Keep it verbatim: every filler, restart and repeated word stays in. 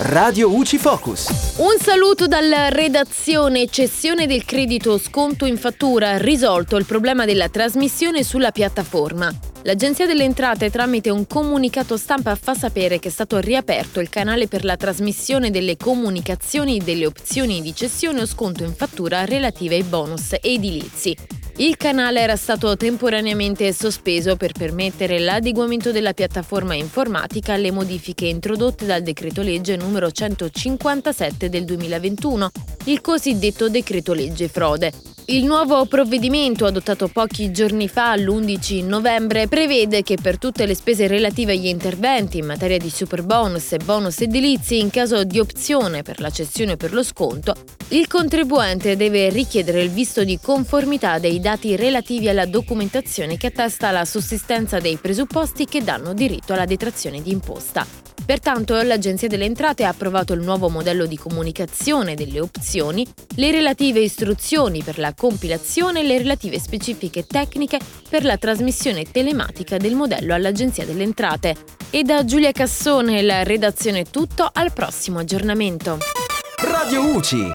Radio Uci Focus. Un saluto dalla redazione. Cessione del credito sconto in fattura, risolto il problema della trasmissione sulla piattaforma. L'Agenzia delle Entrate tramite un comunicato stampa fa sapere che è stato riaperto il canale per la trasmissione delle comunicazioni delle opzioni di cessione o sconto in fattura relative ai bonus edilizi. Il canale era stato temporaneamente sospeso per permettere l'adeguamento della piattaforma informatica alle modifiche introdotte dal Decreto Legge numero centocinquantasette del duemilaventuno, il cosiddetto Decreto Legge Frode. Il nuovo provvedimento, adottato pochi giorni fa, l'undici novembre, prevede che per tutte le spese relative agli interventi in materia di superbonus e bonus edilizi, in caso di opzione per la cessione o per lo sconto, il contribuente deve richiedere il visto di conformità dei dati relativi alla documentazione che attesta la sussistenza dei presupposti che danno diritto alla detrazione di imposta. Pertanto l'Agenzia delle Entrate ha approvato il nuovo modello di comunicazione delle opzioni, le relative istruzioni per la compilazione e le relative specifiche tecniche per la trasmissione telematica del modello all'Agenzia delle Entrate. E da Giulia Cassone, la redazione è tutto, al prossimo aggiornamento. Radio Uci.